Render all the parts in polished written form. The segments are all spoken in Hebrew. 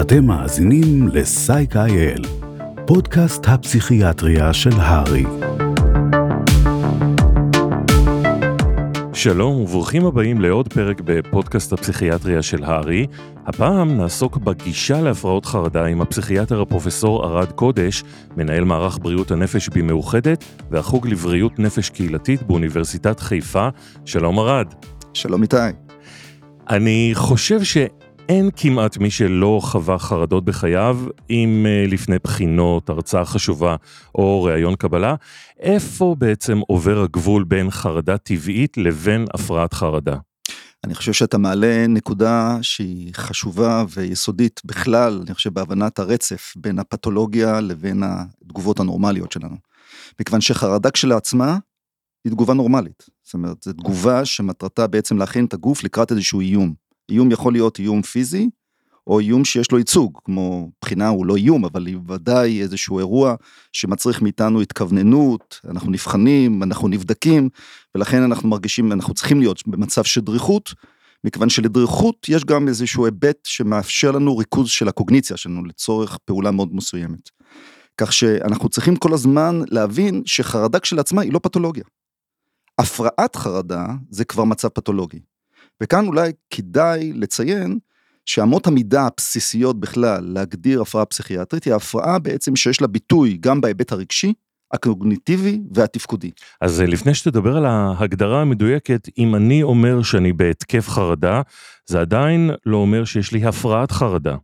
אתם מאזינים לסייק-אי-אל, פודקאסט הפסיכיאטריה של הרי. שלום וברוכים הבאים לעוד פרק בפודקאסט הפסיכיאטריה של הרי. הפעם נעסוק בגישה להפרעות חרדה עם הפסיכיאטר הפרופסור ארד קודש, מנהל מערך בריאות הנפש במאוחדת והחוג לבריאות נפש קהילתית באוניברסיטת חיפה. שלום ארד. שלום איתי. אני חושב אין כמעט מי שלא חווה חרדות בחייו, אם לפני בחינות, הרצאה חשובה או ראיון קבלה. איפה בעצם עובר הגבול בין חרדה טבעית לבין הפרעת חרדה? אני חושב שאתה מעלה נקודה שהיא חשובה ויסודית בכלל, אני חושב בהבנת הרצף בין הפתולוגיה לבין התגובות הנורמליות שלנו. מכיוון שחרדה כשלעצמה היא תגובה נורמלית. זאת אומרת, זו תגובה שמטרתה בעצם להכין את הגוף לקראת איזשהו איום. איום יכול להיות איום פיזי, או איום שיש לו ייצוג, כמו בחינה הוא לא איום, אבל היא ודאי איזשהו אירוע שמצריך מאיתנו התכווננות, אנחנו נבחנים, אנחנו נבדקים, ולכן אנחנו מרגישים, אנחנו צריכים להיות במצב של דריכות, מכיוון שלדריכות יש גם איזשהו היבט שמאפשר לנו ריכוז של הקוגניציה שלנו, לצורך פעולה מאוד מסוימת. כך שאנחנו צריכים כל הזמן להבין שחרדה כשלעצמה היא לא פתולוגיה. הפרעת חרדה זה כבר מצב פתולוגי. וכאן אולי כדאי לציין שאמות המידה הבסיסיות בכלל להגדיר הפרעה פסיכיאטרית היא ההפרעה בעצם שיש לה ביטוי גם בהיבט הרגשי, הקוגניטיבי והתפקודי. אז לפני שתדבר על ההגדרה המדויקת, אם אני אומר שאני בהתקף חרדה, זה עדיין לא אומר שיש לי הפרעת חרדה.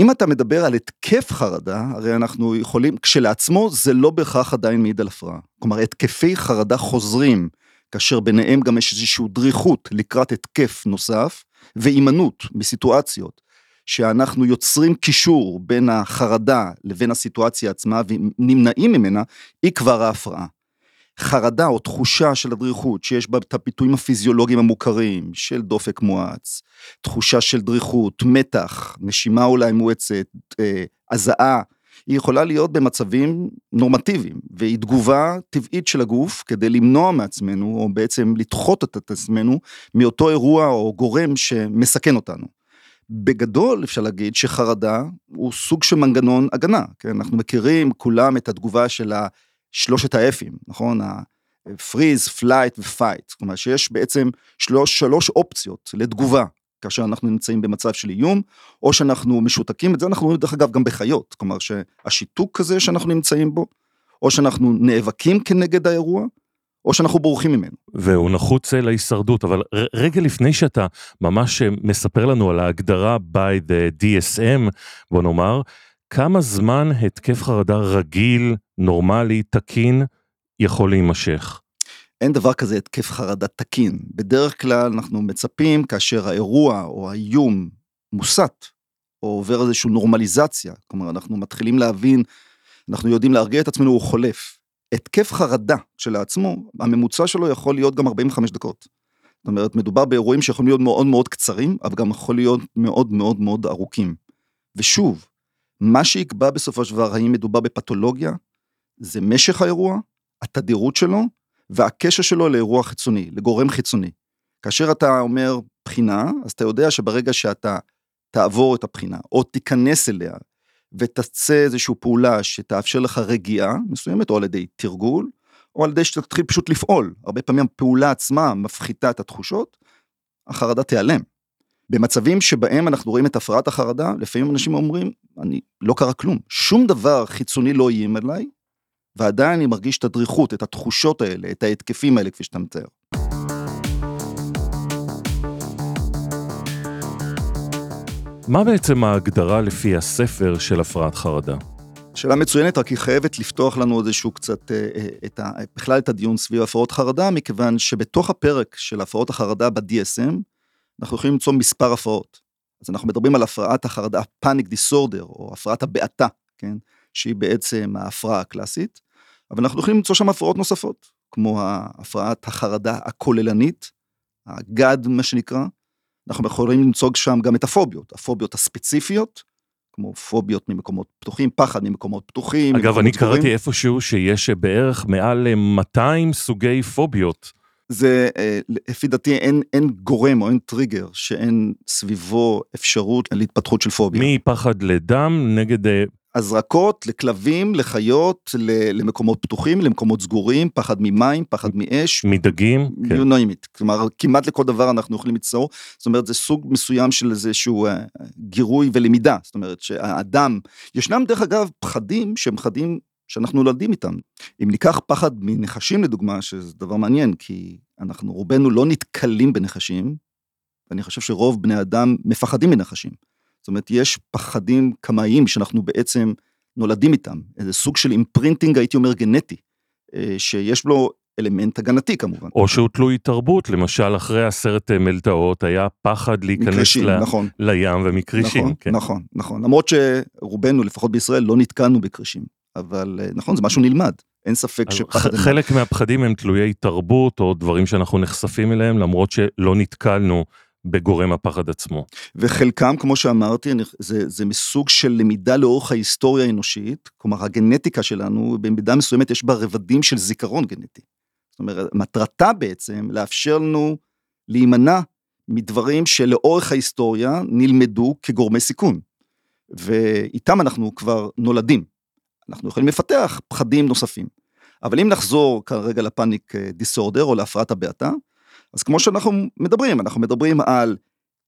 אם אתה מדבר על התקף חרדה, הרי אנחנו יכולים, כשלעצמו זה לא בהכרח עדיין מעיד על הפרעה. כלומר, התקפי חרדה חוזרים, כאשר ביניהם גם יש איזושהי דריכות לקראת התקף נוסף, ואימנות מסיטואציות, שאנחנו יוצרים קישור בין החרדה לבין הסיטואציה עצמה, ונמנעים ממנה, היא כבר ההפרעה. חרדה או תחושה של הדריכות, שיש בה את הפיתויים הפיזיולוגיים המוכרים, של דופק מואץ, תחושה של דריכות, מתח, נשימה אולי מואצת, הזעה, היא יכולה להיות במצבים נורמטיביים, והיא תגובה טבעית של הגוף, כדי למנוע מעצמנו, או בעצם לדחות את עצמנו, מאותו אירוע או גורם שמסכן אותנו. בגדול אפשר להגיד שחרדה הוא סוג של מנגנון הגנה, כן? אנחנו מכירים כולם את התגובה של שלושת האפים, נכון? הפריז, פלייט ופייט, כלומר שיש בעצם שלוש אופציות לתגובה, כאשר אנחנו נמצאים במצב של איום, או שאנחנו משותקים, את זה אנחנו רואים דרך אגב גם בחיות, כלומר שהשיתוק הזה שאנחנו נמצאים בו, או שאנחנו נאבקים כנגד האירוע, או שאנחנו בורחים ממנו. והוא נחוץ להישרדות, אבל רגע לפני שאתה ממש מספר לנו על ההגדרה by the DSM, בוא נאמר, כמה זמן התקף חרדה רגיל, נורמלי, תקין, יכול להימשך? אין דבר כזה התקף חרדה תקין. בדרך כלל אנחנו מצפים כאשר האירוע או האיום מוסט, או עובר איזושהי נורמליזציה, כלומר אנחנו מתחילים להבין, אנחנו יודעים להרגיע את עצמנו, הוא חולף. התקף חרדה שלעצמו, הממוצע שלו יכול להיות גם 45 דקות. זאת אומרת, מדובר באירועים שיכולים להיות מאוד מאוד קצרים, אבל גם יכול להיות מאוד מאוד מאוד ארוכים. ושוב, מה שיקבע בסופו של דבר, האם מדובר בפתולוגיה, זה משך האירוע, התדירות שלו, והקשר שלו לאירוע חיצוני, לגורם חיצוני. כאשר אתה אומר בחינה, אז אתה יודע שברגע שאתה תעבור את הבחינה, או תיכנס אליה, ותצא איזושהי פעולה שתאפשר לך רגיעה מסוימת, או על ידי תרגול, או על ידי שתתחיל פשוט לפעול. הרבה פעמים הפעולה עצמה מפחיתה את התחושות, החרדה תיעלם. במצבים שבהם אנחנו רואים את הפרעת החרדה, לפעמים אנשים אומרים, אני לא קרה כלום, שום דבר חיצוני לא יהיה אליי, ועדיין אני מרגיש את הדריכות, את התחושות האלה, את ההתקפים האלה, כפי שאתה מתאר. מה בעצם ההגדרה לפי הספר של הפרעת חרדה? שאלה מצוינת, רק היא חייבת לפתוח לנו איזשהו קצת, בכלל את הדיון סביב הפרעות חרדה, מכיוון שבתוך הפרק של הפרעות החרדה ב-DSM, אנחנו יכולים למצוא מספר הפרעות. אז אנחנו מדברים על הפרעת החרדה, פאניק דיסורדר, או הפרעת הבעתה, כן? שהיא בעצם ההפרעה הקלאסית, אבל אנחנו יכולים למצוא שם הפרעות נוספות, כמו הפרעת החרדה הכוללנית, הגד מה שנקרא, אנחנו יכולים למצוא שם גם את הפוביות, הפוביות הספציפיות, כמו פוביות ממקומות פתוחים, פחד ממקומות פתוחים. אגב, אני קראתי איפשהו שיש בערך מעל 200 סוגי פוביות. זה, לפי דעתי, אין גורם או אין טריגר שאין סביבו אפשרות להתפתחות של פוביה. מפחד לדם נגד... הזרקות לכלבים, לחיות, למקומות פתוחים, למקומות סגורים, פחד ממים, פחד מאש. מדגים. יוניימית. כלומר, כמעט לכל דבר אנחנו יכולים ליצור. זאת אומרת, זה סוג מסוים של איזשהו גירוי ולמידה. זאת אומרת, שהאדם, ישנם דרך אגב פחדים שהם פחדים שאנחנו נולדים איתם. אם ניקח פחד מנחשים לדוגמה, שזה דבר מעניין, כי אנחנו רובנו לא נתקלים בנחשים, ואני חושב שרוב בני אדם מפחדים מנחשים. זאת אומרת, יש פחדים כמאיים שאנחנו בעצם נולדים איתם. איזה סוג של אימפרינטינג, הייתי אומר, גנטי, שיש לו אלמנט הגנתי כמובן. או שהוא תלוי תרבות, למשל אחרי 10 מלטעות היה פחד להיכנס מקרישים, נכון. לים ומקרישים. נכון, כן. נכון, נכון. למרות שרובנו, לפחות בישראל, לא נתקלנו בקרישים. אבל נכון, זה משהו נלמד. אין ספק שפחד... חלק מהפחדים הם תלויי תרבות, או דברים שאנחנו נחשפים אליהם, למרות שלא נתקלנו בגורם הפחד עצמו. וחלקם, כמו שאמרתי, זה מסוג של למידה לאורך ההיסטוריה האנושית, כלומר, הגנטיקה שלנו, במידה מסוימת יש בה רבדים של זיכרון גנטי. זאת אומרת, מטרתה בעצם לאפשר לנו להימנע מדברים שלאורך ההיסטוריה נלמדו כגורמי סיכון. ואיתם אנחנו כבר נולדים. אנחנו יכולים לפתח פחדים נוספים. אבל אם נחזור כרגע לפאניק דיסורדר או להפרעת הבעתה, אז כמו שאנחנו מדברים, אנחנו מדברים על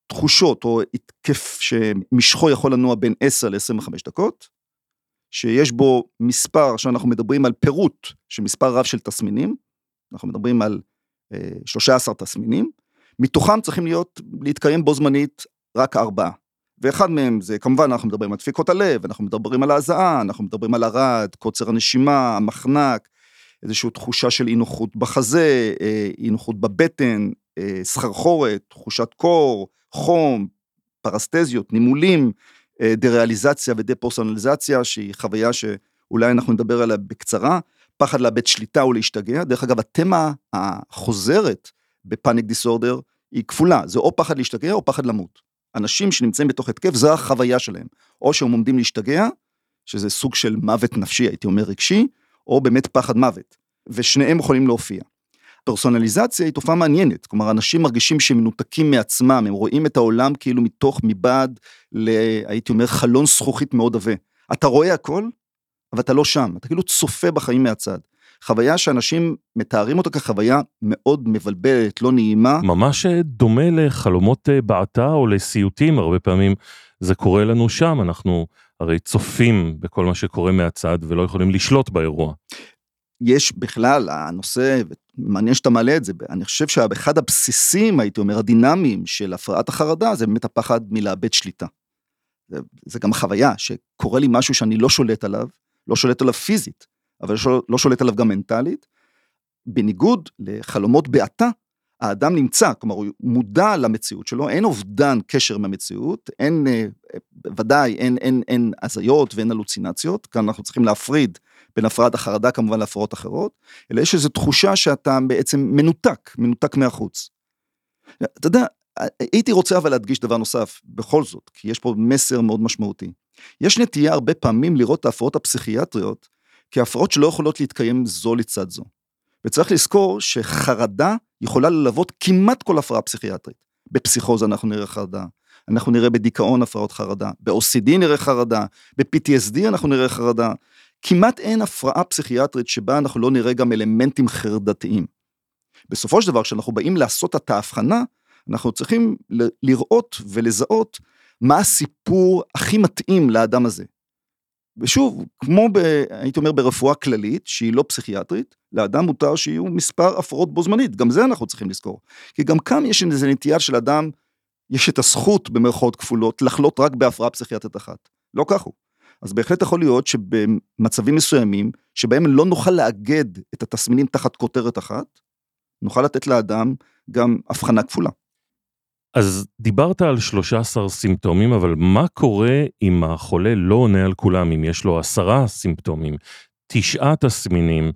תחושות או התקף שמשכו יכול לנוע בין 10 ל-25 דקות, שיש בו מספר שאנחנו מדברים על פירוט, שמספר רב של תסמינים, אנחנו מדברים על 13 תסמינים, מתוכם צריכים להתקיים בו זמנית רק 4. ואחד מהם זה, כמובן, אנחנו מדברים על דפיקות הלב, אנחנו מדברים על ההזעה, אנחנו מדברים על הרד, קוצר הנשימה, המחנק, איזושהי תחושה של אי-נוחות בחזה, אי-נוחות בבטן, סחרחורת, תחושת קור, חום, פרסטזיות, נימולים, דריאליזציה ודפרסונליזציה, שהיא חוויה שאולי אנחנו נדבר עליה בקצרה, פחד לאבד שליטה ולהשתגע. דרך אגב, התמה החוזרת בפאניק דיסורדר היא כפולה, זה או פחד להשתגע או פחד למות. אנשים שנמצאים בתוך התקף, זה החוויה שלהם. או שהם עומדים להשתגע, שזה סוג של מוות נפשי, הייתי אומר רגשי, או באמת פחד מוות. ושניהם יכולים להופיע. פרסונליזציה היא תופעה מעניינת. כלומר, אנשים מרגישים שהם מנותקים מעצמם, הם רואים את העולם כאילו מתוך מבעד, הייתי אומר, חלון זכוכית מאוד עבה. אתה רואה הכל, אבל אתה לא שם. אתה כאילו צופה בחיים מהצד. חוויה שאנשים מתארים אותה כחוויה מאוד מבלבלת, לא נעימה. ממש דומה לחלומות בעתה או לסיוטים, הרבה פעמים זה קורה לנו שם, אנחנו הרי צופים בכל מה שקורה מהצד ולא יכולים לשלוט באירוע. יש בכלל, הנושא, מעניין שאתה מעלה את זה, אני חושב שאחד הבסיסים, הייתי אומר, הדינמיים של הפרעת החרדה, זה באמת הפחד מלאבד שליטה. זה גם חוויה שקורה לי משהו שאני לא שולט עליו, לא שולט עליו פיזית. אבל לא שולט עליו גם מנטלית, בניגוד לחלומות בעתה, האדם נמצא, כלומר הוא מודע למציאות שלו, אין אובדן קשר מהמציאות, אין, ודאי, אין הזיות ואין הלוצינציות, כאן אנחנו צריכים להפריד בין הפרעת החרדה כמובן להפרעות אחרות, אלא יש איזו תחושה שאתה בעצם מנותק מהחוץ. אתה יודע, הייתי רוצה אבל להדגיש דבר נוסף, בכל זאת, כי יש פה מסר מאוד משמעותי. יש נטייה הרבה פעמים לראות את ההפרעות הפסיכיאטריות, כי ההפרעות שלא יכולות להתקיים זו לצד זו. וצריך לזכור שחרדה יכולה ללוות כמעט כל הפרעה פסיכיאטרית. בפסיכוזה אנחנו נראה חרדה, אנחנו נראה בדיכאון הפרעות חרדה, ב-OCD נראה חרדה, ב-PTSD אנחנו נראה חרדה. כמעט אין הפרעה פסיכיאטרית שבה אנחנו לא נראה גם אלמנטים חרדתיים. בסופו של דבר, כשאנחנו באים לעשות את ההבחנה, אנחנו צריכים לראות ולזהות מה הסיפור הכי מתאים לאדם הזה. ושוב, כמו הייתי אומר ברפואה כללית, שהיא לא פסיכיאטרית, לאדם מותר שיהיו מספר הפרעות בו זמנית, גם זה אנחנו צריכים לזכור, כי גם כאן יש איזו נטייה של אדם, יש את הזכות במרכאות כפולות, לחלות רק בהפרעה פסיכיאטרית אחת, לא ככה, אז בהחלט יכול להיות שבמצבים מסוימים, שבהם לא נוכל לאגד את התסמינים תחת כותרת אחת, נוכל לתת לאדם גם הבחנה כפולה. אז דיברת על 13 סימפטומים, אבל מה קורה אם החולה לא עונה על כולם, אם יש לו 10 סימפטומים, 9 תסמינים,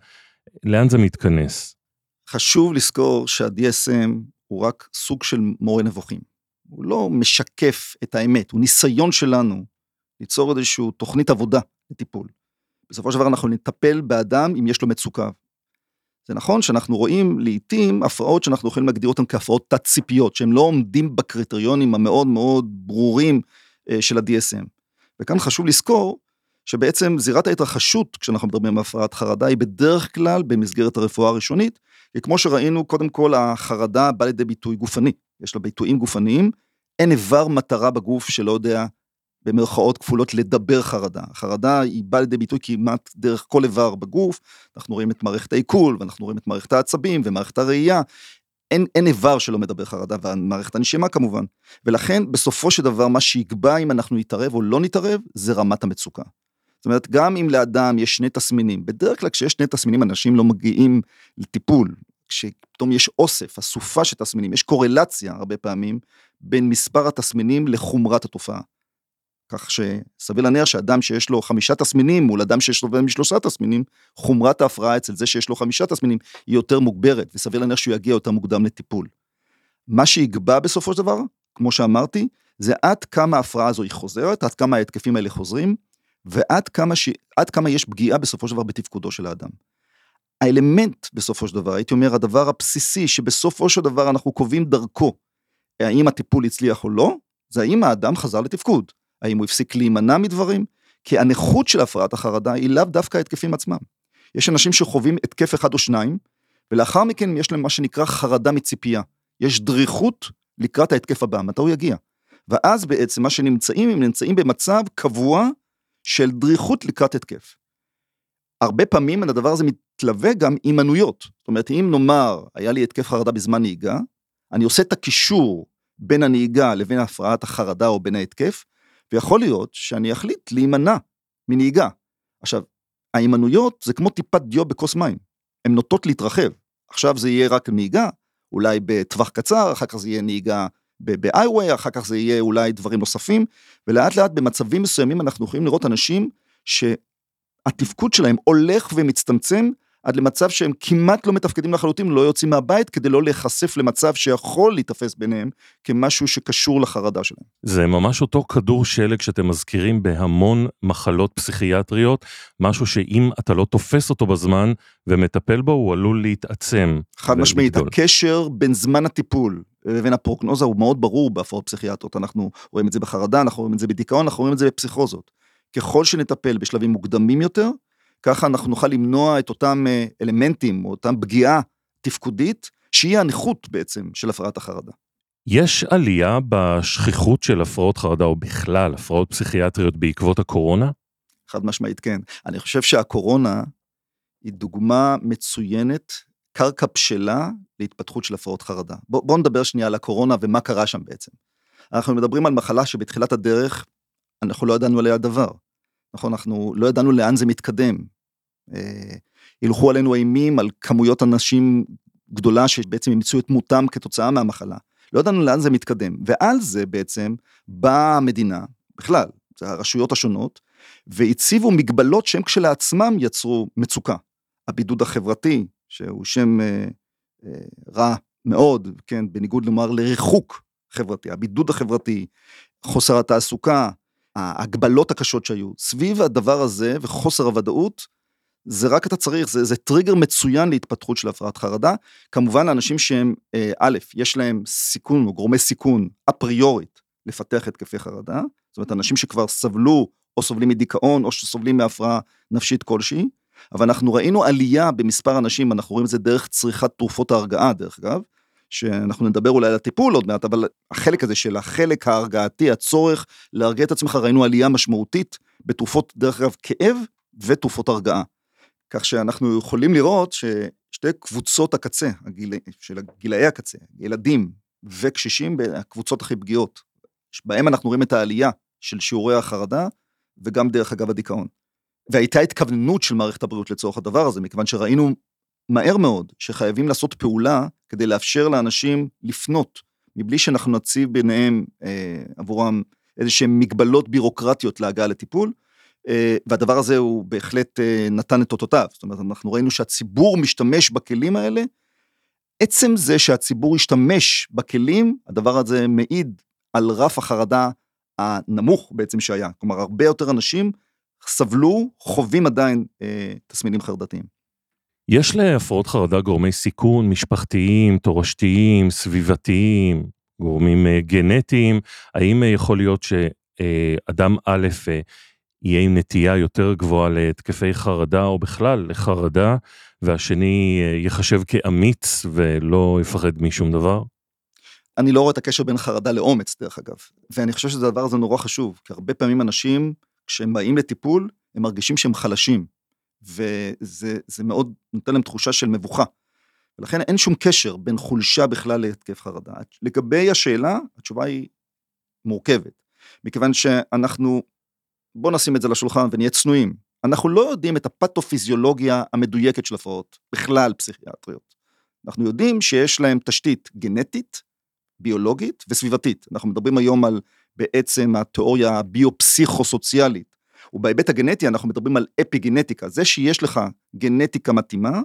לאן זה מתכנס? חשוב לזכור שה-DSM הוא רק סוג של מורה נבוכים. הוא לא משקף את האמת, הוא ניסיון שלנו ליצור איזושהי תוכנית עבודה לטיפול. בסופו של דבר אנחנו נטפל באדם אם יש לו מצוקה. זה נכון שאנחנו רואים לעתים הפרעות שאנחנו יכולים להגדיר אותן כהפרעות תת-ציפיות, שהם לא עומדים בקריטריונים המאוד מאוד ברורים של ה-DSM. וכאן חשוב לזכור שבעצם זירת ההתרחשות, כשאנחנו מדברים על הפרעת חרדה, היא בדרך כלל במסגרת הרפואה הראשונית, וכמו שראינו, קודם כל החרדה באה לידי ביטוי גופני, יש לה ביטויים גופניים, אין איבר מטרה בגוף שלא יודע, במרכאות כפולות, לדבר חרדה. החרדה היא באה לידי ביטוי כמעט דרך כל איבר בגוף, אנחנו רואים את מערכת העיכול, ואנחנו רואים את מערכת העצבים, ומערכת הראייה, אין איבר שלא מדבר חרדה, ומערכת הנשימה כמובן, ולכן בסופו של דבר מה שיקבע אם אנחנו נתערב או לא נתערב, זה רמת המצוקה. זאת אומרת, גם אם לאדם יש שני תסמינים, בדרך כלל כשיש שני תסמינים, אנשים לא מגיעים לטיפול, כשפתאום יש אוסף, הסופה של תסמינים, יש קורלציה הרבה פעמים, בין מספר התסמינים לחומרת התופעה. כך שסביר להניח שאדם שיש לו 5 תסמינים, מול אדם שיש לו 3 תסמינים, חומרת ההפרעה אצל זה שיש לו 5 תסמינים, היא יותר מוגברת, וסביר להניח שהוא יגיע יותר מוקדם לטיפול. מה שיגבע בסופו של דבר, כמו שאמרתי, זה עד כמה ההפרעה הזו היא חוזרת, עד כמה ההתקפים האלה חוזרים, ועד כמה, עד כמה יש פגיעה בסופו של דבר בתפקודו של האדם. האלמנט בסופו של דבר, הייתי אומר, הדבר הבסיסי, שבסופו של דבר אנחנו קובעים דרכו, האם הטיפול הצליח או לא, זה האם האדם חזר לתפקוד, האם הוא הפסיק להימנע מדברים, כי הנכות של הפרעת החרדה היא לאו דווקא התקפים עצמם. יש אנשים שחווים התקף אחד או שניים, ולאחר מכן יש להם מה שנקרא חרדה מציפייה, יש דריכות לקראת ההתקף הבא, מתי הוא יגיע. ואז בעצם מה שנמצאים, הם נמצאים במצב קבוע, של דריכות לקראת התקף. הרבה פעמים הדבר הזה מתלווה גם עם ענויות. זאת אומרת, אם נאמר, היה לי התקף חרדה בזמן נהיגה, אני עושה את הקישור בין הנהיגה לבין הפרעת החרדה או בין ההתקף, ויכול להיות שאני אחליט להימנע מנהיגה. עכשיו, ההימנעויות זה כמו טיפת דיו בכוס מים. הן נוטות להתרחב. עכשיו זה יהיה רק נהיגה, אולי בטווח קצר, אחר כך זה יהיה נהיגה ב-highway, אחר כך זה יהיה אולי דברים נוספים, ולאט לאט במצבים מסוימים אנחנו יכולים לראות אנשים שהתפקוד שלהם הולך ומצטמצם עד למצב שהם כמעט לא מתפקדים לחלוטין, לא יוצאים מהבית כדי לא להיחשף למצב שיכול להתאפס ביניהם כמשהו שקשור לחרדה שלהם. זה ממש אותו כדור שלג שאתם מזכירים בהמון מחלות פסיכיאטריות, משהו שאם אתה לא תופס אותו בזמן ומטפל בו, הוא עלול להתעצם. חד משמעית, הקשר בין זמן הטיפול ובין הפרוגנוזה הוא מאוד ברור בהפרעות פסיכיאטריות, אנחנו רואים את זה בחרדה, אנחנו רואים את זה בדיכאון, אנחנו רואים את זה בפסיכוזות. ככל שנטפל בשלבים מוקדמים יותר, ככה אנחנו נוכל למנוע את אותם אלמנטים, או אותם פגיעה תפקודית, שהיא הנכות בעצם של הפרעת החרדה. יש עלייה בשכיחות של הפרעות חרדה, או בכלל הפרעות פסיכיאטריות בעקבות הקורונה? חד משמעית כן. אני חושב שהקורונה היא דוגמה מצוינת, קרקע בשלה להתפתחות של הפרעות חרדה. בואו נדבר שנייה על הקורונה ומה קרה שם בעצם. אנחנו מדברים על מחלה שבתחילת הדרך, אנחנו לא ידענו עליה דבר. נכון, אנחנו לא ידענו לאן זה מתקדם. הלכו עלינו אימים על כמויות אנשים גדולה שבעצם ימצאו את מותם כתוצאה מהמחלה. לא ידענו לאן זה מתקדם. ועל זה בעצם באה המדינה, בכלל, זה הרשויות השונות, והציבו מגבלות שהם כשלעצמם יצרו מצוקה. הבידוד החברתי, שהוא שם רע מאוד, כן, בניגוד לומר לריחוק חברתי, הבידוד החברתי, חוסר התעסוקה, ההגבלות הקשות שהיו, סביב הדבר הזה וחוסר הוודאות, זה רק אתה צריך, זה טריגר מצוין להתפתחות של הפרעת חרדה, כמובן לאנשים שהם, א', יש להם סיכון או גורמי סיכון אפריורית לפתח התקפי חרדה, זאת אומרת אנשים שכבר סבלו או סובלים מדיכאון או שסובלים מהפרעה נפשית כלשהי, אבל אנחנו ראינו עלייה במספר אנשים, אנחנו רואים את זה דרך צריכת תרופות ההרגעה דרך אגב, שאנחנו נדבר אולי על הטיפול עוד מעט, אבל החלק הזה של החלק ההרגעתי, הצורך להרגיע את עצמך, ראינו עלייה משמעותית בתרופות דרך אגב כאב ותרופות הרגעה. כך שאנחנו יכולים לראות ששתי קבוצות הקצה, של הגילאי הקצה, ילדים וקשישים, הקבוצות הכי פגיעות, שבהם אנחנו רואים את העלייה של שיעורי החרדה, וגם דרך אגב הדיכאון. והייתה התכווננות של מערכת הבריאות לצורך הדבר הזה, מכיוון שראינו מהר מאוד שחייבים לעשות פעולה כדי לאפשר לאנשים לפנות, מבלי שאנחנו נציב ביניהם עבורם איזשהם מגבלות בירוקרטיות להגעה לטיפול, והדבר הזה הוא בהחלט נתן את אותותיו, זאת אומרת אנחנו ראינו שהציבור משתמש בכלים האלה, עצם זה שהציבור ישתמש בכלים, הדבר הזה מעיד על רף החרדה הנמוך בעצם שהיה, כלומר הרבה יותר אנשים סבלו, חווים עדיין תסמינים חרדתיים. יש להפרעות חרדה גורמי סיכון משפחתיים, תורשתיים, סביבתיים, גורמים גנטיים. האם יכול להיות שאדם א' יהיה עם נטייה יותר גבוהה לתקפי חרדה או בכלל לחרדה, והשני יחשב כאמיץ ולא יפחד משום דבר? אני לא רואה את הקשר בין חרדה לאומץ, דרך אגב. ואני חושב שזה הדבר הזה נורא חשוב, כי הרבה פעמים אנשים, כשהם באים לטיפול, הם מרגישים שהם חלשים. וזה מאוד נותן להם תחושה של מבוכה. ולכן אין שום קשר בין חולשה בכלל להתקף חרדה. לגבי השאלה, התשובה היא מורכבת. מכיוון שאנחנו, בוא נשים את זה לשולחן ונהיה צנועים. אנחנו לא יודעים את הפתופיזיולוגיה המדויקת של הפרעות, בכלל פסיכיאטריות. אנחנו יודעים שיש להם תשתית גנטית, ביולוגית וסביבתית. אנחנו מדברים היום על בעצם התיאוריה הביו-פסיכו-סוציאלית. ובהיבט הגנטי אנחנו מדברים על אפיגנטיקה, זה שיש לך גנטיקה מתאימה,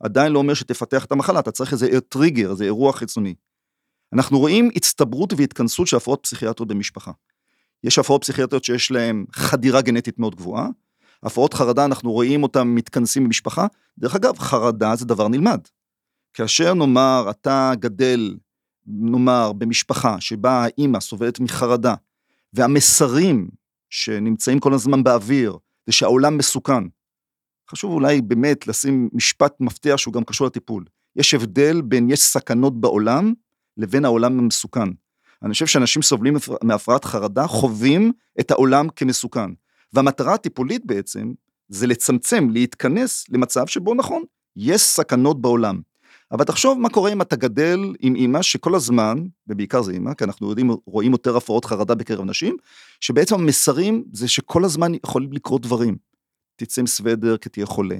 עדיין לא אומר שתפתח את המחלה, אתה צריך איזה טריגר, איזה אירוע חיצוני. אנחנו רואים הצטברות והתכנסות של הפרעות פסיכיאטריות במשפחה. יש הפרעות פסיכיאטריות שיש להן חדירה גנטית מאוד גבוהה, הפרעות חרדה אנחנו רואים אותן מתכנסים במשפחה, דרך אגב חרדה זה דבר נלמד. כאשר נאמר אתה גדל, נאמר במשפחה שבה האמא סובלת מחרדה, והמסרים שנמצאים כל הזמן באוויר, זה שהעולם מסוכן. חשוב אולי באמת לשים משפט מפתח שהוא גם קשור לטיפול. יש הבדל בין יש סכנות בעולם, לבין העולם המסוכן. אני חושב שאנשים סובלים מהפרעת חרדה, חווים את העולם כמסוכן. והמטרה הטיפולית בעצם, זה לצמצם, להתכנס למצב שבו נכון, יש סכנות בעולם. אבל תחשוב מה קורה אם אתה גדל עם אמא שכל הזמן, ובעיקר זה אמא, כי אנחנו יודעים, רואים יותר הפרעות חרדה בקרב נשים, שבעצם המסרים זה שכל הזמן יכולים לקרות דברים. תצא עם סוודר כי תהיה חולה,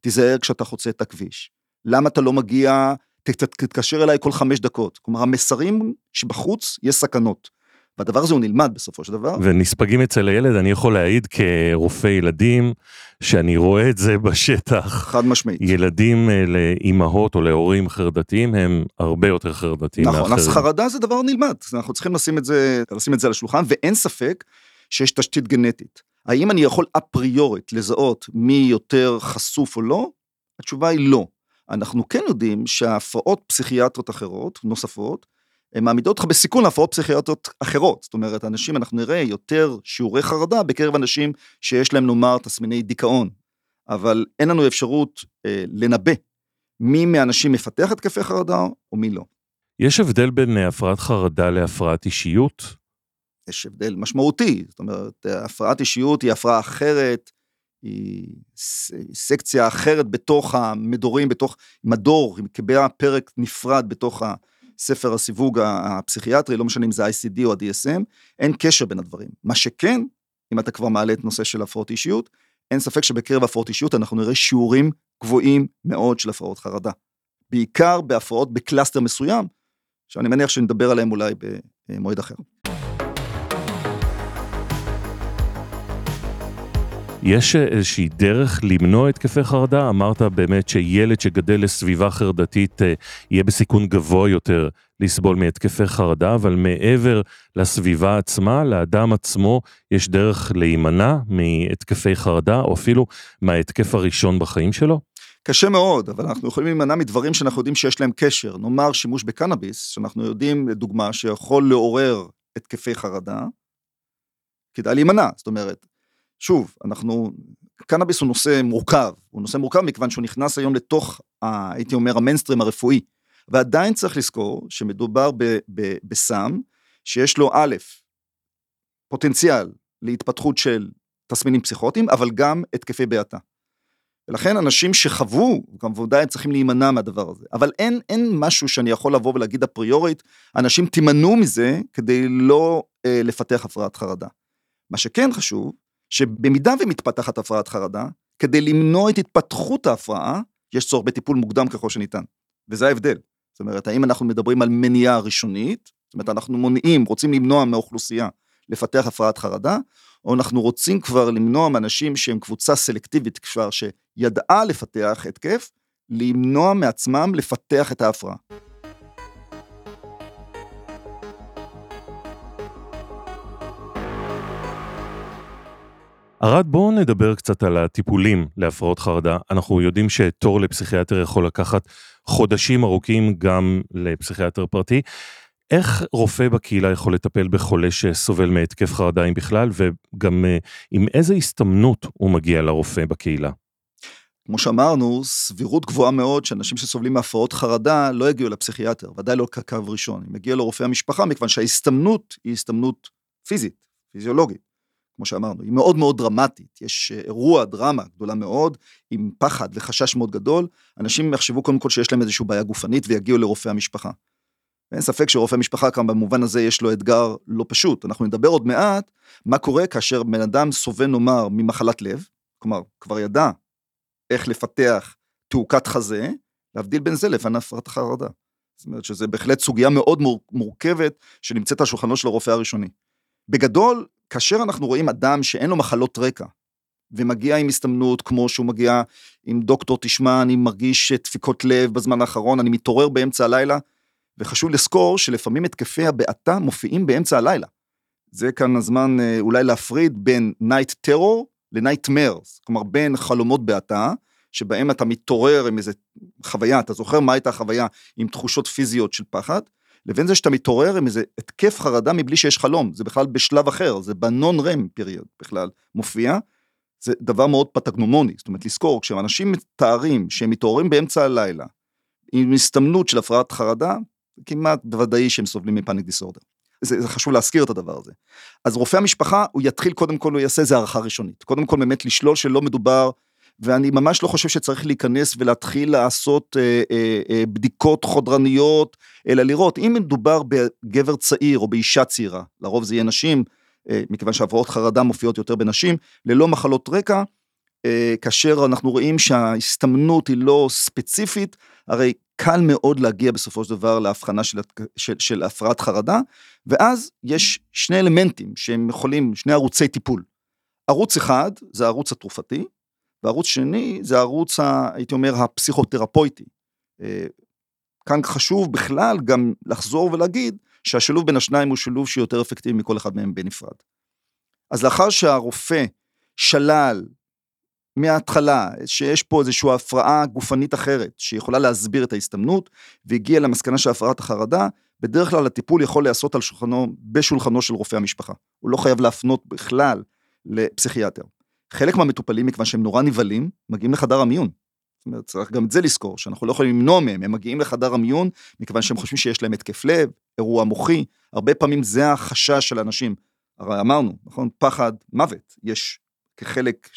תיזהר כשאתה חוצה את הכביש, למה אתה לא מגיע, תתקשר אליי כל 5 דקות. כלומר, המסרים שבחוץ יש סכנות. והדבר הזה הוא נלמד בסופו של דבר. ונספגים אצל הילד, אני יכול להעיד כרופא ילדים, שאני רואה את זה בשטח. חד משמעית. ילדים לאימהות או להורים חרדתיים, הם הרבה יותר חרדתיים. נכון, אז חרדה זה דבר נלמד. אנחנו צריכים לשים את זה על השולחן, ואין ספק שיש תשתית גנטית. האם אני יכול אפריורית לזהות מי יותר חשוף או לא? התשובה היא לא. אנחנו כן יודעים שההפרעות פסיכיאטריות אחרות, נוספות, הן מעמידות לך בסיכון להפרעות פסיכיאטריות אחרות, זאת אומרת, אנשים, אנחנו נראה יותר שיעורי חרדה בקרב אנשים שיש להם נאמר תסמיני דיכאון, אבל אין לנו אפשרות לנבא מי מהאנשים מפתח התקפי חרדה או מי לא. יש הבדל בין הפרעת חרדה להפרעת אישיות? יש הבדל משמעותי, זאת אומרת, הפרעת אישיות היא הפרעה אחרת, היא סקציה אחרת בתוך המדורים, בתוך מדור, היא מקבלה פרק נפרד בתוך ה... ספר הסיווג הפסיכיאטרי, לא משנה אם זה ICD או ה-DSM, אין קשר בין הדברים. מה שכן, אם אתה כבר מעלה את נושא של הפרעות אישיות, אין ספק שבקרב הפרעות אישיות אנחנו נראה שיעורים גבוהים מאוד של הפרעות חרדה. בעיקר בהפרעות בקלאסטר מסוים, שאני מניח שנדבר עליהם אולי במועד אחר. יש איזושהי דרך למנוע התקפי חרדה? אמרת באמת שילד שגדל לסביבה חרדתית יהיה בסיכון גבוה יותר לסבול מהתקפי חרדה, אבל מעבר לסביבה עצמה, לאדם עצמו יש דרך להימנע מהתקפי חרדה, או אפילו מההתקף הראשון בחיים שלו? קשה מאוד, אבל אנחנו יכולים להימנע מדברים שאנחנו יודעים שיש להם קשר. נאמר שימוש בקנאביס, שאנחנו יודעים, לדוגמה, שיכול לעורר התקפי חרדה, כדאי להימנע, זאת אומרת, שוב, קנאביס הוא נושא מורכב, מכיוון שהוא נכנס היום לתוך, הייתי אומר, המיינסטרים הרפואי, ועדיין צריך לזכור שמדובר בסם, שיש לו א', פוטנציאל להתפתחות של תסמינים פסיכוטיים, אבל גם התקפי בעתה. ולכן אנשים שחוו, כמובן צריכים להימנע מהדבר הזה, אבל אין משהו שאני יכול לבוא ולהגיד אפריורית, אנשים תימנעו מזה כדי לא לפתח הפרעת חרדה. מה שכן חשוב, שבמידה ומתפתחת הפרעת חרדה, כדי למנוע את התפתחות ההפרעה, יש צורך בטיפול מוקדם ככל שניתן. וזה ההבדל. זאת אומרת, האם אנחנו מדברים על מניעה ראשונית, זאת אומרת, אנחנו מונעים, רוצים למנוע מהאוכלוסייה, לפתח הפרעת חרדה, או אנחנו רוצים כבר למנוע מאנשים שהם קבוצה סלקטיבית כבר, שידעה לפתח התקף, למנוע מעצמם לפתח את ההפרעה. ערד, בואו נדבר קצת על הטיפולים להפרעות חרדה. אנחנו יודעים שתור לפסיכיאטר יכול לקחת חודשים ארוכים גם לפסיכיאטר פרטי. איך רופא בקהילה יכול לטפל בחולה שסובל מהתקף חרדה אם בכלל, וגם עם איזה הסתמנות הוא מגיע לרופא בקהילה? כמו שאמרנו, סבירות גבוהה מאוד שאנשים שסובלים מהפרעות חרדה לא יגיעו לפסיכיאטר, ודאי לא כקו ראשון, הם יגיעו לרופא המשפחה, מכיוון שההסתמנות היא הסתמנות פיזית, פיזיולוגית. כמו שאמרנו, היא מאוד מאוד דרמטית, יש אירוע, דרמה גדולה מאוד, עם פחד וחשש מאוד גדול, אנשים יחשבו קודם כל שיש להם איזושהי בעיה גופנית, ויגיעו לרופא המשפחה. ואין ספק שרופא המשפחה, כאן במובן הזה יש לו אתגר לא פשוט, אנחנו נדבר עוד מעט, מה קורה כאשר בן אדם סובל נאמר ממחלת לב, כלומר, כבר ידע איך לפתח תעוקת חזה, להבדיל בין זה לפני הפרעת חרדה. זאת אומרת שזה בהחלט סוגיה מאוד מורכבת, שנמצאת על שולחנו של הרופא הראשוני. בגדול, כאשר אנחנו רואים אדם שאין לו מחלות רקע, ומגיע עם הסתמנות, כמו שהוא מגיע עם דוקטור, תשמע, אני מרגיש דפיקות לב בזמן האחרון, אני מתעורר באמצע הלילה, וחשוב לזכור שלפעמים התקפי הבעתה מופיעים באמצע הלילה. זה כאן הזמן אולי להפריד בין night terror ל-nightmares, כלומר בין חלומות בעתה, שבהם אתה מתעורר עם איזו חוויה, אתה זוכר מה הייתה החוויה, עם תחושות פיזיות של פחד, לבין זה שאתה מתעורר עם איזה התקף חרדה מבלי שיש חלום, זה בכלל בשלב אחר, זה בנון רם פיריוד בכלל מופיע, זה דבר מאוד פטגנומוני, זאת אומרת לזכור, כשאנשים מתארים שהם מתעוררים באמצע הלילה, עם הסתמנות של הפרעת חרדה, כמעט בוודאי שהם סובלים מפאניק דיסורדר. זה חשוב להזכיר את הדבר הזה. אז רופא המשפחה, הוא יתחיל קודם כל, הוא יעשה איזה הערכה ראשונית, קודם כל באמת לשלול שלא מדובר, ואני ממש לא חושב שצריך להיכנס ולהתחיל לעשות בדיקות חודרניות, אלא לראות, אם מדובר בגבר צעיר או באישה צעירה, לרוב זה יהיה נשים, מכיוון שהפרעות חרדה מופיעות יותר בנשים, ללא מחלות רקע, כאשר אנחנו רואים שההסתמנות היא לא ספציפית, הרי קל מאוד להגיע בסופו של דבר להבחנה של הפרעת חרדה, ואז יש שני אלמנטים שהם יכולים, שני ערוצי טיפול. ערוץ אחד זה הערוץ התרופתי, וערוץ שני זה הערוץ, הייתי אומר, הפסיכותרפויטי. כאן חשוב בכלל גם לחזור ולהגיד שהשילוב בין השניים הוא שילוב שיותר אפקטיבי מכל אחד מהם בנפרד. אז לאחר שהרופא שלל מההתחלה, שיש פה איזושהי הפרעה גופנית אחרת, שיכולה להסביר את ההסתמנות, והגיעה למסקנה של הפרעת החרדה, בדרך כלל הטיפול יכול לעשות על שולחנו, בשולחנו של רופא המשפחה. הוא לא חייב להפנות בכלל לפסיכיאטר. חלק מהמטופלים, מכיוון שהם נורא נבלים, מגיעים לחדר המיון. זאת אומרת, צריך גם את זה לזכור, שאנחנו לא יכולים למנוע מהם, הם מגיעים לחדר המיון, מכיוון שהם חושבים שיש להם התקף לב, אירוע מוחי, הרבה פעמים זה החשש של האנשים. הרי אמרנו, נכון? פחד, מוות, יש כחלק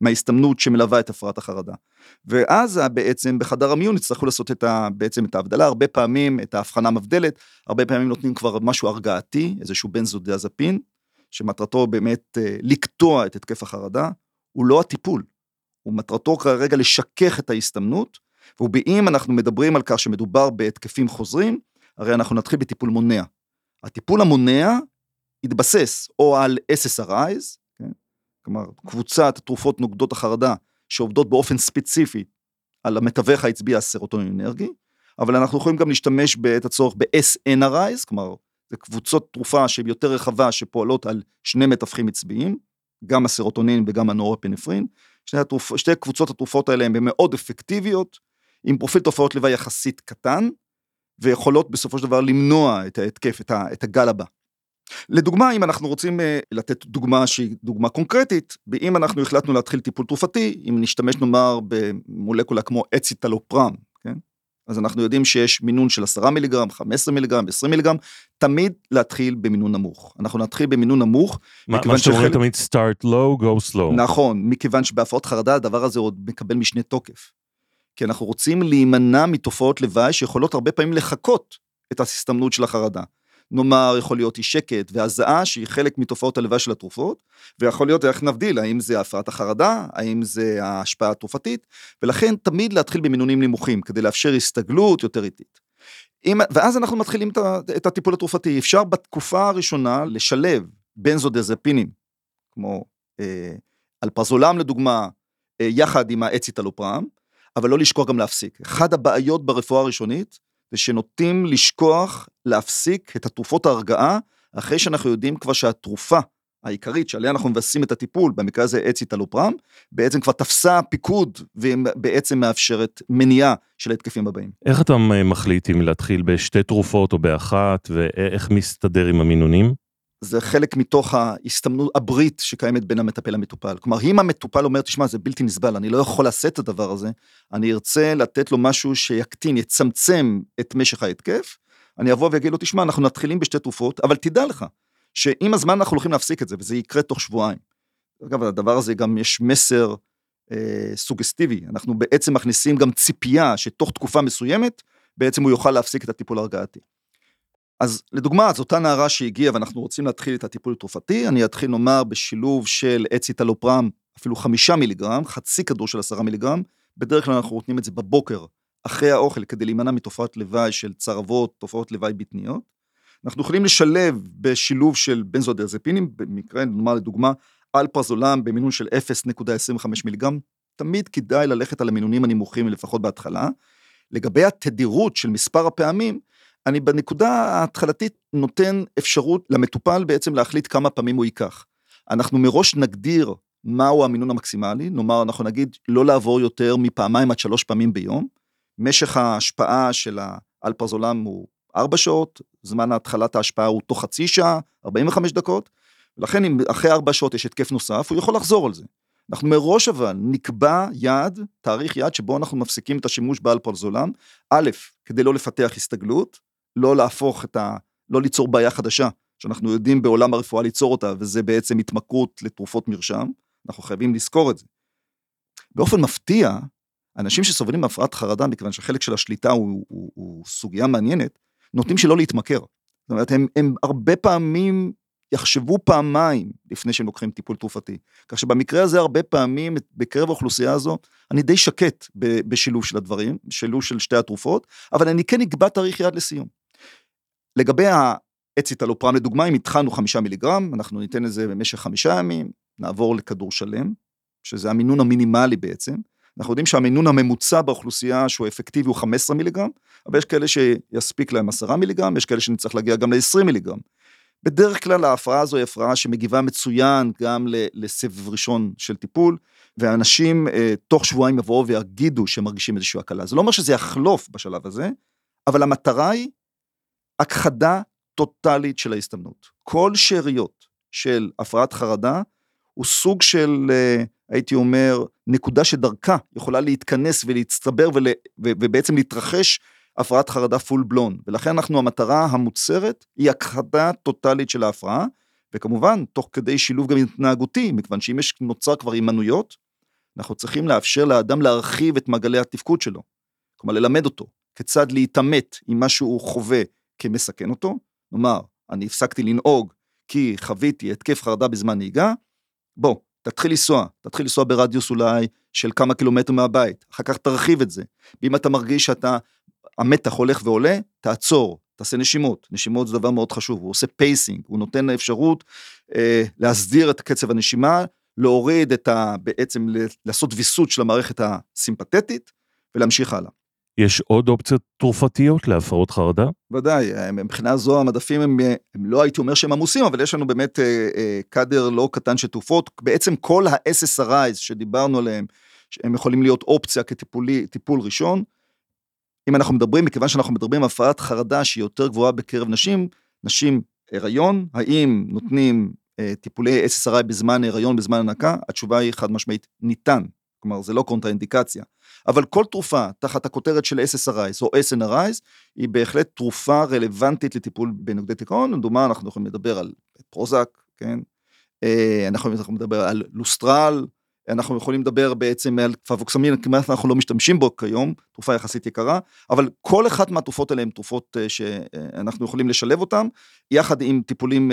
מההסתמנות שמלווה את הפרעת החרדה. ואז בעצם בחדר המיון יצטרכו לעשות בעצם את ההבדלה, הרבה פעמים את ההבחנה מבדלת, הרבה פעמים נותנים כבר משהו הרגעתי, איזשהו בנזודיאזפין, שמטרתו באמת לקטוע את התקף החרדה, הוא לא הטיפול, הוא מטרתו כרגע לשכך את ההסתמנות, ואם אנחנו מדברים על כך שמדובר בהתקפים חוזרים, הרי אנחנו נתחיל בטיפול מונע. הטיפול המונע יתבסס או על SSRIs, כן? כלומר קבוצת תרופות נוגדות החרדה, שעובדות באופן ספציפי על המתווך העצבי הסרוטונינרגי, אבל אנחנו יכולים גם להשתמש בעת הצורך ב-SNRIs, כלומר, זה קבוצות תרופה שהן יותר רחבה, שפועלות על שני מתווכים עצביים, גם הסרוטונין וגם הנורפינפרין, שתי קבוצות התרופות האלה הן מאוד אפקטיביות, עם פרופיל תופעות לוואי יחסית קטן, ויכולות בסופו של דבר למנוע את ההתקף, את הגל הבא. לדוגמה, אם אנחנו רוצים לתת דוגמה שהיא דוגמה קונקרטית, ואם אנחנו החלטנו להתחיל טיפול תרופתי, אם נשתמש נאמר במולקולה כמו ציטלופרם, כן? אז אנחנו יודעים שיש מינון של 10 מיליגרם, 15 מיליגרם, 20 מיליגרם, תמיד להתחיל במינון נמוך. אנחנו נתחיל במינון נמוך. מה שאתם אומרים תמיד start low, go slow. נכון, מכיוון שבהפרעות חרדה הדבר הזה עוד מקבל משנה תוקף. כי אנחנו רוצים להימנע מתופעות לוואי שיכולות הרבה פעמים לחכות את ההסתמנות של החרדה. נאמר, יכול להיות היא שקט והזעה שהיא חלק מתופעות הלוואי של התרופות, ויכול להיות איך נבדיל, האם זה הפרעת החרדה, האם זה ההשפעה התרופתית, ולכן תמיד להתחיל במינונים נמוכים, כדי לאפשר הסתגלות יותר איטית. ואז אנחנו מתחילים את הטיפול התרופתי, אפשר בתקופה הראשונה לשלב בנזודיאזפינים, כמו אלפרזולם לדוגמה, יחד עם הציטלופרם, אבל לא לשכוח גם להפסיק. אחד הבעיות ברפואה הראשונית, זה שנוטים לשכוח, להפסיק את התרופות ההרגעה, אחרי שאנחנו יודעים כבר שהתרופה העיקרית שעליה אנחנו מבססים את הטיפול, במקרה הזה ציטלופרם, בעצם כבר תפסה פיקוד, ובעצם מאפשרת מניעה של התקפים הבאים. איך אתה מחליט אם להתחיל בשתי תרופות או באחת, ואיך מסתדר עם המינונים? זה חלק מתוך ההסתמנות הברית שקיימת בין המטפל למטופל. כלומר, אם המטופל אומר, תשמע, זה בלתי נסבל, אני לא יכול לעשות את הדבר הזה, אני ארצה לתת לו משהו שיקטין, יצמצם את משך ההתקף, אני אבוא ויגיד לו, תשמע, אנחנו נתחילים בשתי תרופות, אבל תדע לך, שעם הזמן אנחנו הולכים להפסיק את זה, וזה יקרה תוך שבועיים. אגב, הדבר הזה גם יש מסר סוגסטיבי, אנחנו בעצם מכניסים גם ציפייה, שתוך תקופה מסוימת, בעצם הוא יוכל להפסיק את הטיפול הרגעתי. אז לדוגמה, זו אותה נערה שהגיעה, ואנחנו רוצים להתחיל את הטיפול התרופתי, אני אתחיל לומר בשילוב של ציטלופרם, אפילו 5 מיליגרם, חצי כדור של 10 מיליגרם, בדרך כלל אנחנו נותנים את זה בבוקר, אחרי האוכל, כדי להימנע מתופעות לוואי של צרבות, תופעות לוואי בטניות. אנחנו יכולים לשלב בשילוב של בנזודיאזפינים, במקרה, נאמר לדוגמה, אלפרזולם במינון של 0.25 מיליגרם, תמיד כדאי ללכת על המינונים הנמוכים, לפחות בהתחלה. לגבי התדירות של מספר הפעמים, אני בנקודה ההתחלתית נותן אפשרות למטופל בעצם להחליט כמה פעמים הוא ייקח. אנחנו מראש נגדיר מהו המינון המקסימלי, נאמר, אנחנו נגיד לא לעבור יותר מפעמיים עד 3 פעמים ביום, משך ההשפעה של האלפרזולם הוא 4 שעות, זמן התחלת ההשפעה הוא תוך חצי שעה, 45 דקות, ולכן אם אחרי 4 שעות יש התקף נוסף, הוא יכול לחזור על זה. אנחנו מראש אבל נקבע יעד, תאריך יעד שבו אנחנו מפסיקים את השימוש באלפרזולם, א', כדי לא לפתח הסתגלות, לא ליצור בעיה חדשה, שאנחנו יודעים בעולם הרפואה ליצור אותה, וזה בעצם התמכרות לתרופות מרשם, אנחנו חייבים לזכור את זה. באופן מפתיע, אנשים שסובלים מהפרעת חרדה, מכיוון שהחלק של השליטה הוא סוגיה מעניינת, נוטים שלא להתמכר. זאת אומרת, הם הרבה פעמים יחשבו פעמיים לפני שהם לוקחים טיפול תרופתי. כך שבמקרה הזה הרבה פעמים, בקרב האוכלוסייה הזו, אני די שקט בשילוב של הדברים, בשילוב של שתי התרופות, אבל אני כן אקבע תאריך יעד לסיום. לגבי הציטלופרם, לדוגמה, אם התחלנו 5 מיליגרם, אנחנו ניתן את זה במשך 5 ימים, נעבור לכדור שלם, שזה המינון המינימלי בעצם. אנחנו יודעים שהמינון הממוצע באוכלוסייה שהוא אפקטיבי הוא 15 מיליגרם, אבל יש כאלה שיספיק להם 10 מיליגרם, יש כאלה שנצטרך להגיע גם ל-20 מיליגרם. בדרך כלל ההפרעה הזו היא הפרעה שמגיבה מצוין גם לסבב ראשון של טיפול, ואנשים תוך שבועיים יבואו ויגידו שהם מרגישים איזושהי הקלה. זה לא אומר שזה יחלוף בשלב הזה, אבל המטרה היא הכחדה טוטלית של ההסתמנות. כל שאריות של הפרעת חרדה הוא סוג של, הייתי אומר, נקודה שדרכה יכולה להתכנס ולהצטבר ובעצם להתרחש הפרעת חרדה פול בלון, ולכן אנחנו, המטרה המוצרת היא הכחדה טוטלית של ההפרעה, וכמובן, תוך כדי שילוב גם התנהגותי, מכיוון שאם יש נוצר כבר אימנויות, אנחנו צריכים לאפשר לאדם להרחיב את מעגלי התפקוד שלו, כלומר ללמד אותו, כיצד להתאמת עם מה שהוא חווה כמסכן אותו, נאמר, אני הפסקתי לנהוג, כי חוויתי התקף חרדה בזמן נהיגה, בוא, תתחיל לנסוע ברדיוס אולי של כמה קילומטר מהבית, אחר כך תרחיב את זה, ואם אתה מרגיש שאתה, המתח הולך ועולה, תעצור, תעשה נשימות, נשימות זה דבר מאוד חשוב, הוא עושה פייסינג, הוא נותן אפשרות להסדיר את קצב הנשימה, להוריד את בעצם לעשות ויסות של המערכת הסימפתטית, ולהמשיך הלאה. יש עוד אופציות תרופתיות להפרעות חרדה? ודאי, מבחינה זו המדפים הם לא הייתי אומר שהם עמוסים, אבל יש לנו באמת קדר לא קטן של תרופות, בעצם כל ה-SSRI שדיברנו עליהם, הם יכולים להיות אופציה כטיפול ראשון, אם אנחנו מדברים, מכיוון שאנחנו מדברים על הפרעת חרדה שהיא יותר גבוהה בקרב נשים, נשים הריון, האם נותנים טיפולי SSRI בזמן הריון, בזמן הנקה? התשובה היא חד משמעית, ניתן. כלומר, זה לא קונטראינדיקציה. אבל כל תרופה תחת הכותרת של SSRI או SNRI, היא בהחלט תרופה רלוונטית לטיפול בנוגדי דיכאון. לדוגמה, אנחנו יכולים לדבר על פרוזק, כן? אנחנו יכולים לדבר על לוסטרל, אנחנו יכולים לדבר בעצם על פלווקסמין, כמעט אנחנו לא משתמשים בו כיום, תרופה יחסית יקרה, אבל כל אחת מהתרופות האלה הן תרופות שאנחנו יכולים לשלב אותן, יחד עם טיפולים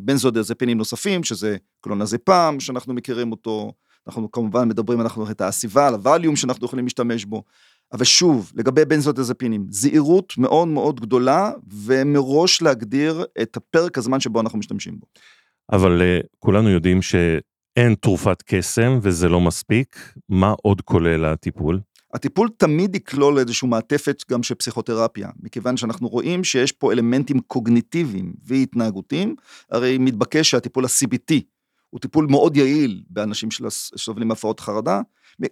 בנזודיאזפינים נוספים, שזה קלונזפם, שאנחנו מכירים אותו, אנחנו כמובן מדברים, אנחנו את הסיבה, על הווליום שאנחנו יכולים להשתמש בו, אבל שוב, לגבי בנזודיאזפינים, זהירות מאוד מאוד גדולה, ומראש להגדיר את הפרק הזמן שבו אנחנו משתמשים בו. אבל כולנו יודעים ש אין תרופת קסם, וזה לא מספיק. מה עוד כולל הטיפול? הטיפול תמיד יכלול איזשהו מעטפת גם של פסיכותרפיה, מכיוון שאנחנו רואים שיש פה אלמנטים קוגניטיביים והתנהגותיים, הרי מתבקש שהטיפול ה-CBT הוא טיפול מאוד יעיל באנשים שסובלים מהפרעות חרדה,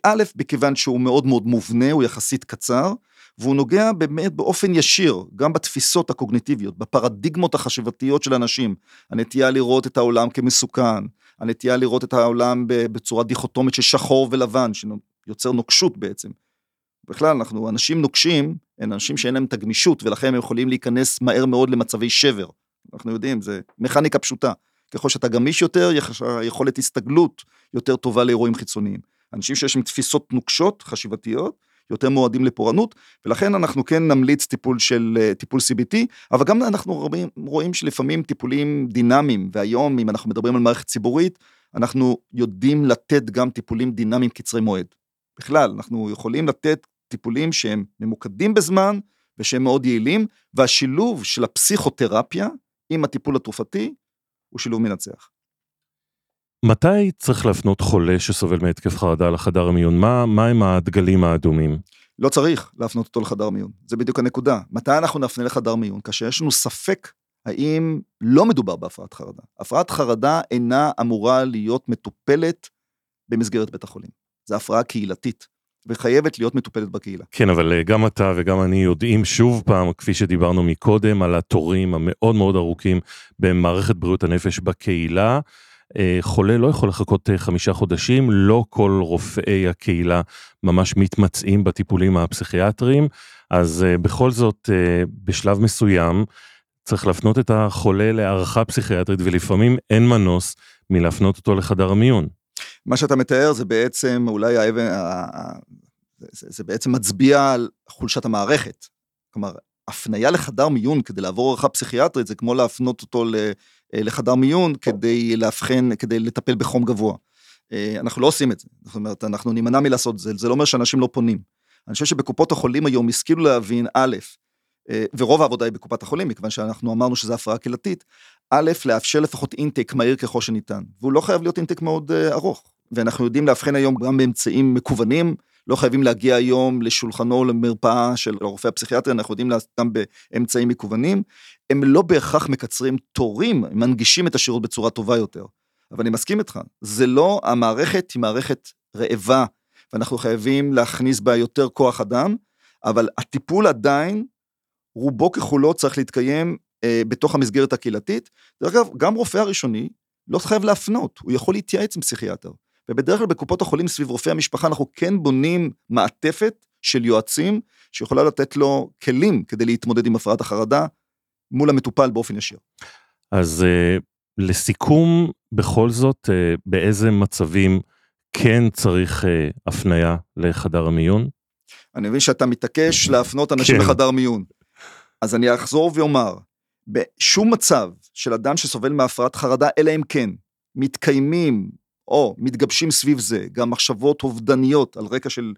א', מכיוון שהוא מאוד מאוד מובנה, הוא יחסית קצר, והוא נוגע באמת באופן ישיר, גם בתפיסות הקוגניטיביות, בפרדיגמות החשיבתיות של אנשים, הנטייה לראות את העולם כמסוכן, הנטייה לראות את העולם בצורה דיכוטומית של שחור ולבן, שיוצר נוקשות בעצם. בכלל, אנחנו אנשים נוקשים, הם אנשים שאין להם את הגמישות, ולכן הם יכולים להיכנס מהר מאוד למצבי שבר. אנחנו יודעים, זה מכניקה פשוטה. ככל שאתה גמיש יותר, יכולת הסתגלות יותר טובה לאירועים חיצוניים. אנשים שיש עם תפיסות נוקשות, חשיבתיות, יותר מועדים לפורענות, ולכן אנחנו כן נמליץ טיפול CBT, אבל גם אנחנו רואים שלפעמים טיפולים דינמיים, והיום אם אנחנו מדברים על מערכת ציבורית, אנחנו יודעים לתת גם טיפולים דינמיים קצרי מועד. בכלל, אנחנו יכולים לתת טיפולים שהם ממוקדים בזמן, ושהם מאוד יעילים, והשילוב של הפסיכותרפיה עם הטיפול התרופתי, הוא שילוב מנצח. מתי צריך להפנות חולה שסובל מהתקף חרדה לחדר המיון? מה הם הדגלים האדומים? לא צריך להפנות אותו לחדר מיון. זה בדיוק הנקודה. מתי אנחנו נפנה לחדר מיון? כאשר יש לנו ספק האם לא מדובר בהפרעת חרדה. הפרעת חרדה אינה אמורה להיות מטופלת במסגרת בית החולים. זה הפרעה קהילתית, וחייבת להיות מטופלת בקהילה. כן, אבל גם אתה וגם אני יודעים שוב פעם, כפי שדיברנו מקודם, על התורים המאוד מאוד ארוכים במערכת בריאות הנפש בקהילה, חולה לא יכול לחכות 5 חודשים, לא כל רופאי הקהילה ממש מתמצאים בטיפולים הפסיכיאטריים, אז בכל זאת, בשלב מסוים, צריך להפנות את החולה להערכה פסיכיאטרית, ולפעמים אין מנוס מלהפנות אותו לחדר מיון. מה שאתה מתאר זה בעצם, אולי זה בעצם מצביע על חולשת המערכת, כלומר, הפנייה לחדר מיון כדי לעבור ערכה פסיכיאטרית, זה כמו להפנות אותו לחדר מיון כדי להבחן, כדי לטפל בחום גבוה. אנחנו לא עושים את זה, זאת אומרת, אנחנו נימנע מלעשות זה, זה לא אומר שאנשים לא פונים. אני חושב שבקופות החולים היום השכילו להבין, א', ורוב העבודה היא בקופת החולים, מכיוון שאנחנו אמרנו שזה הפרעה קהילתית, א', לאפשר לפחות אינטק מהיר ככל שניתן, והוא לא חייב להיות אינטק מאוד ארוך, ואנחנו יודעים להבחן היום גם באמצעים מקוונים, לא חייבים להגיע היום לשולחנו למרפאה של הרופא הפסיכיאטר, אנחנו יודעים גם באמצעים מקוונים, הם לא בהכרח מקצרים תורים, הם מנגישים את השירות בצורה טובה יותר, אבל אני מסכים איתך, זה לא, המערכת היא מערכת רעבה, ואנחנו חייבים להכניס בה יותר כוח אדם, אבל הטיפול עדיין, רובו ככולו צריך להתקיים בתוך המסגרת הקהילתית, דרך אגב, גם רופא הראשוני לא חייב להפנות, הוא יכול להתייעץ עם פסיכיאטר, ובדרך כלל בקופות החולים סביב רופאי המשפחה, אנחנו כן בונים מעטפת של יועצים, שיכולה לתת לו כלים כדי להתמודד עם הפרעת החרדה, מול המטופל באופן ישיר. אז לסיכום, בכל זאת, באיזה מצבים כן צריך הפניה לחדר המיון? אני מבין שאתה מתעקש להפנות אנשים לחדר מיון. אז אני אחזור ואומר, בשום מצב של אדם שסובל מהפרעת חרדה, אלא אם כן מתקיימים, או מתגבשים סביב זה, גם מחשבות אובדניות על רקע של,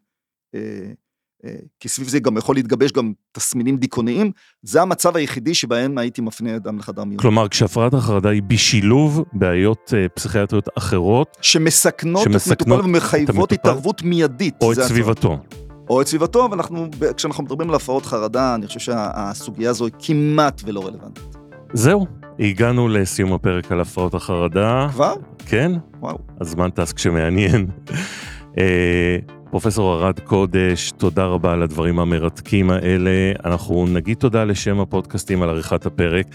כי סביב זה גם יכול להתגבש גם תסמינים דיכאוניים, זה המצב היחידי שבהם הייתי מפנה אדם לחדר מיון. כלומר, כשהפרעת החרדה היא בשילוב בעיות פסיכיאטריות אחרות, שמסכנות את מטופל ומחייבות התערבות מיידית. או את סביבתו. או את סביבתו, אבל כשאנחנו מדברים על הפרעות חרדה, אני חושב שהסוגיה הזו היא כמעט ולא רלוונטית. זהו. הגענו לסיום הפרק על הפרעות החרדה. כבר? כן. וואו. הזמן טס כשמעניין. פרופסור ארד קודש, תודה רבה על הדברים המרתקים האלה. אנחנו נגיד תודה לשם הפודקאסטים על עריכת הפרק.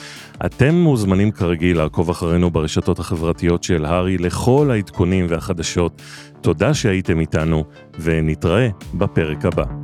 אתם מוזמנים כרגיל לעקוב אחרינו ברשתות החברתיות של הרי לכל העדכונים והחדשות. תודה שהייתם איתנו ונתראה בפרק הבא.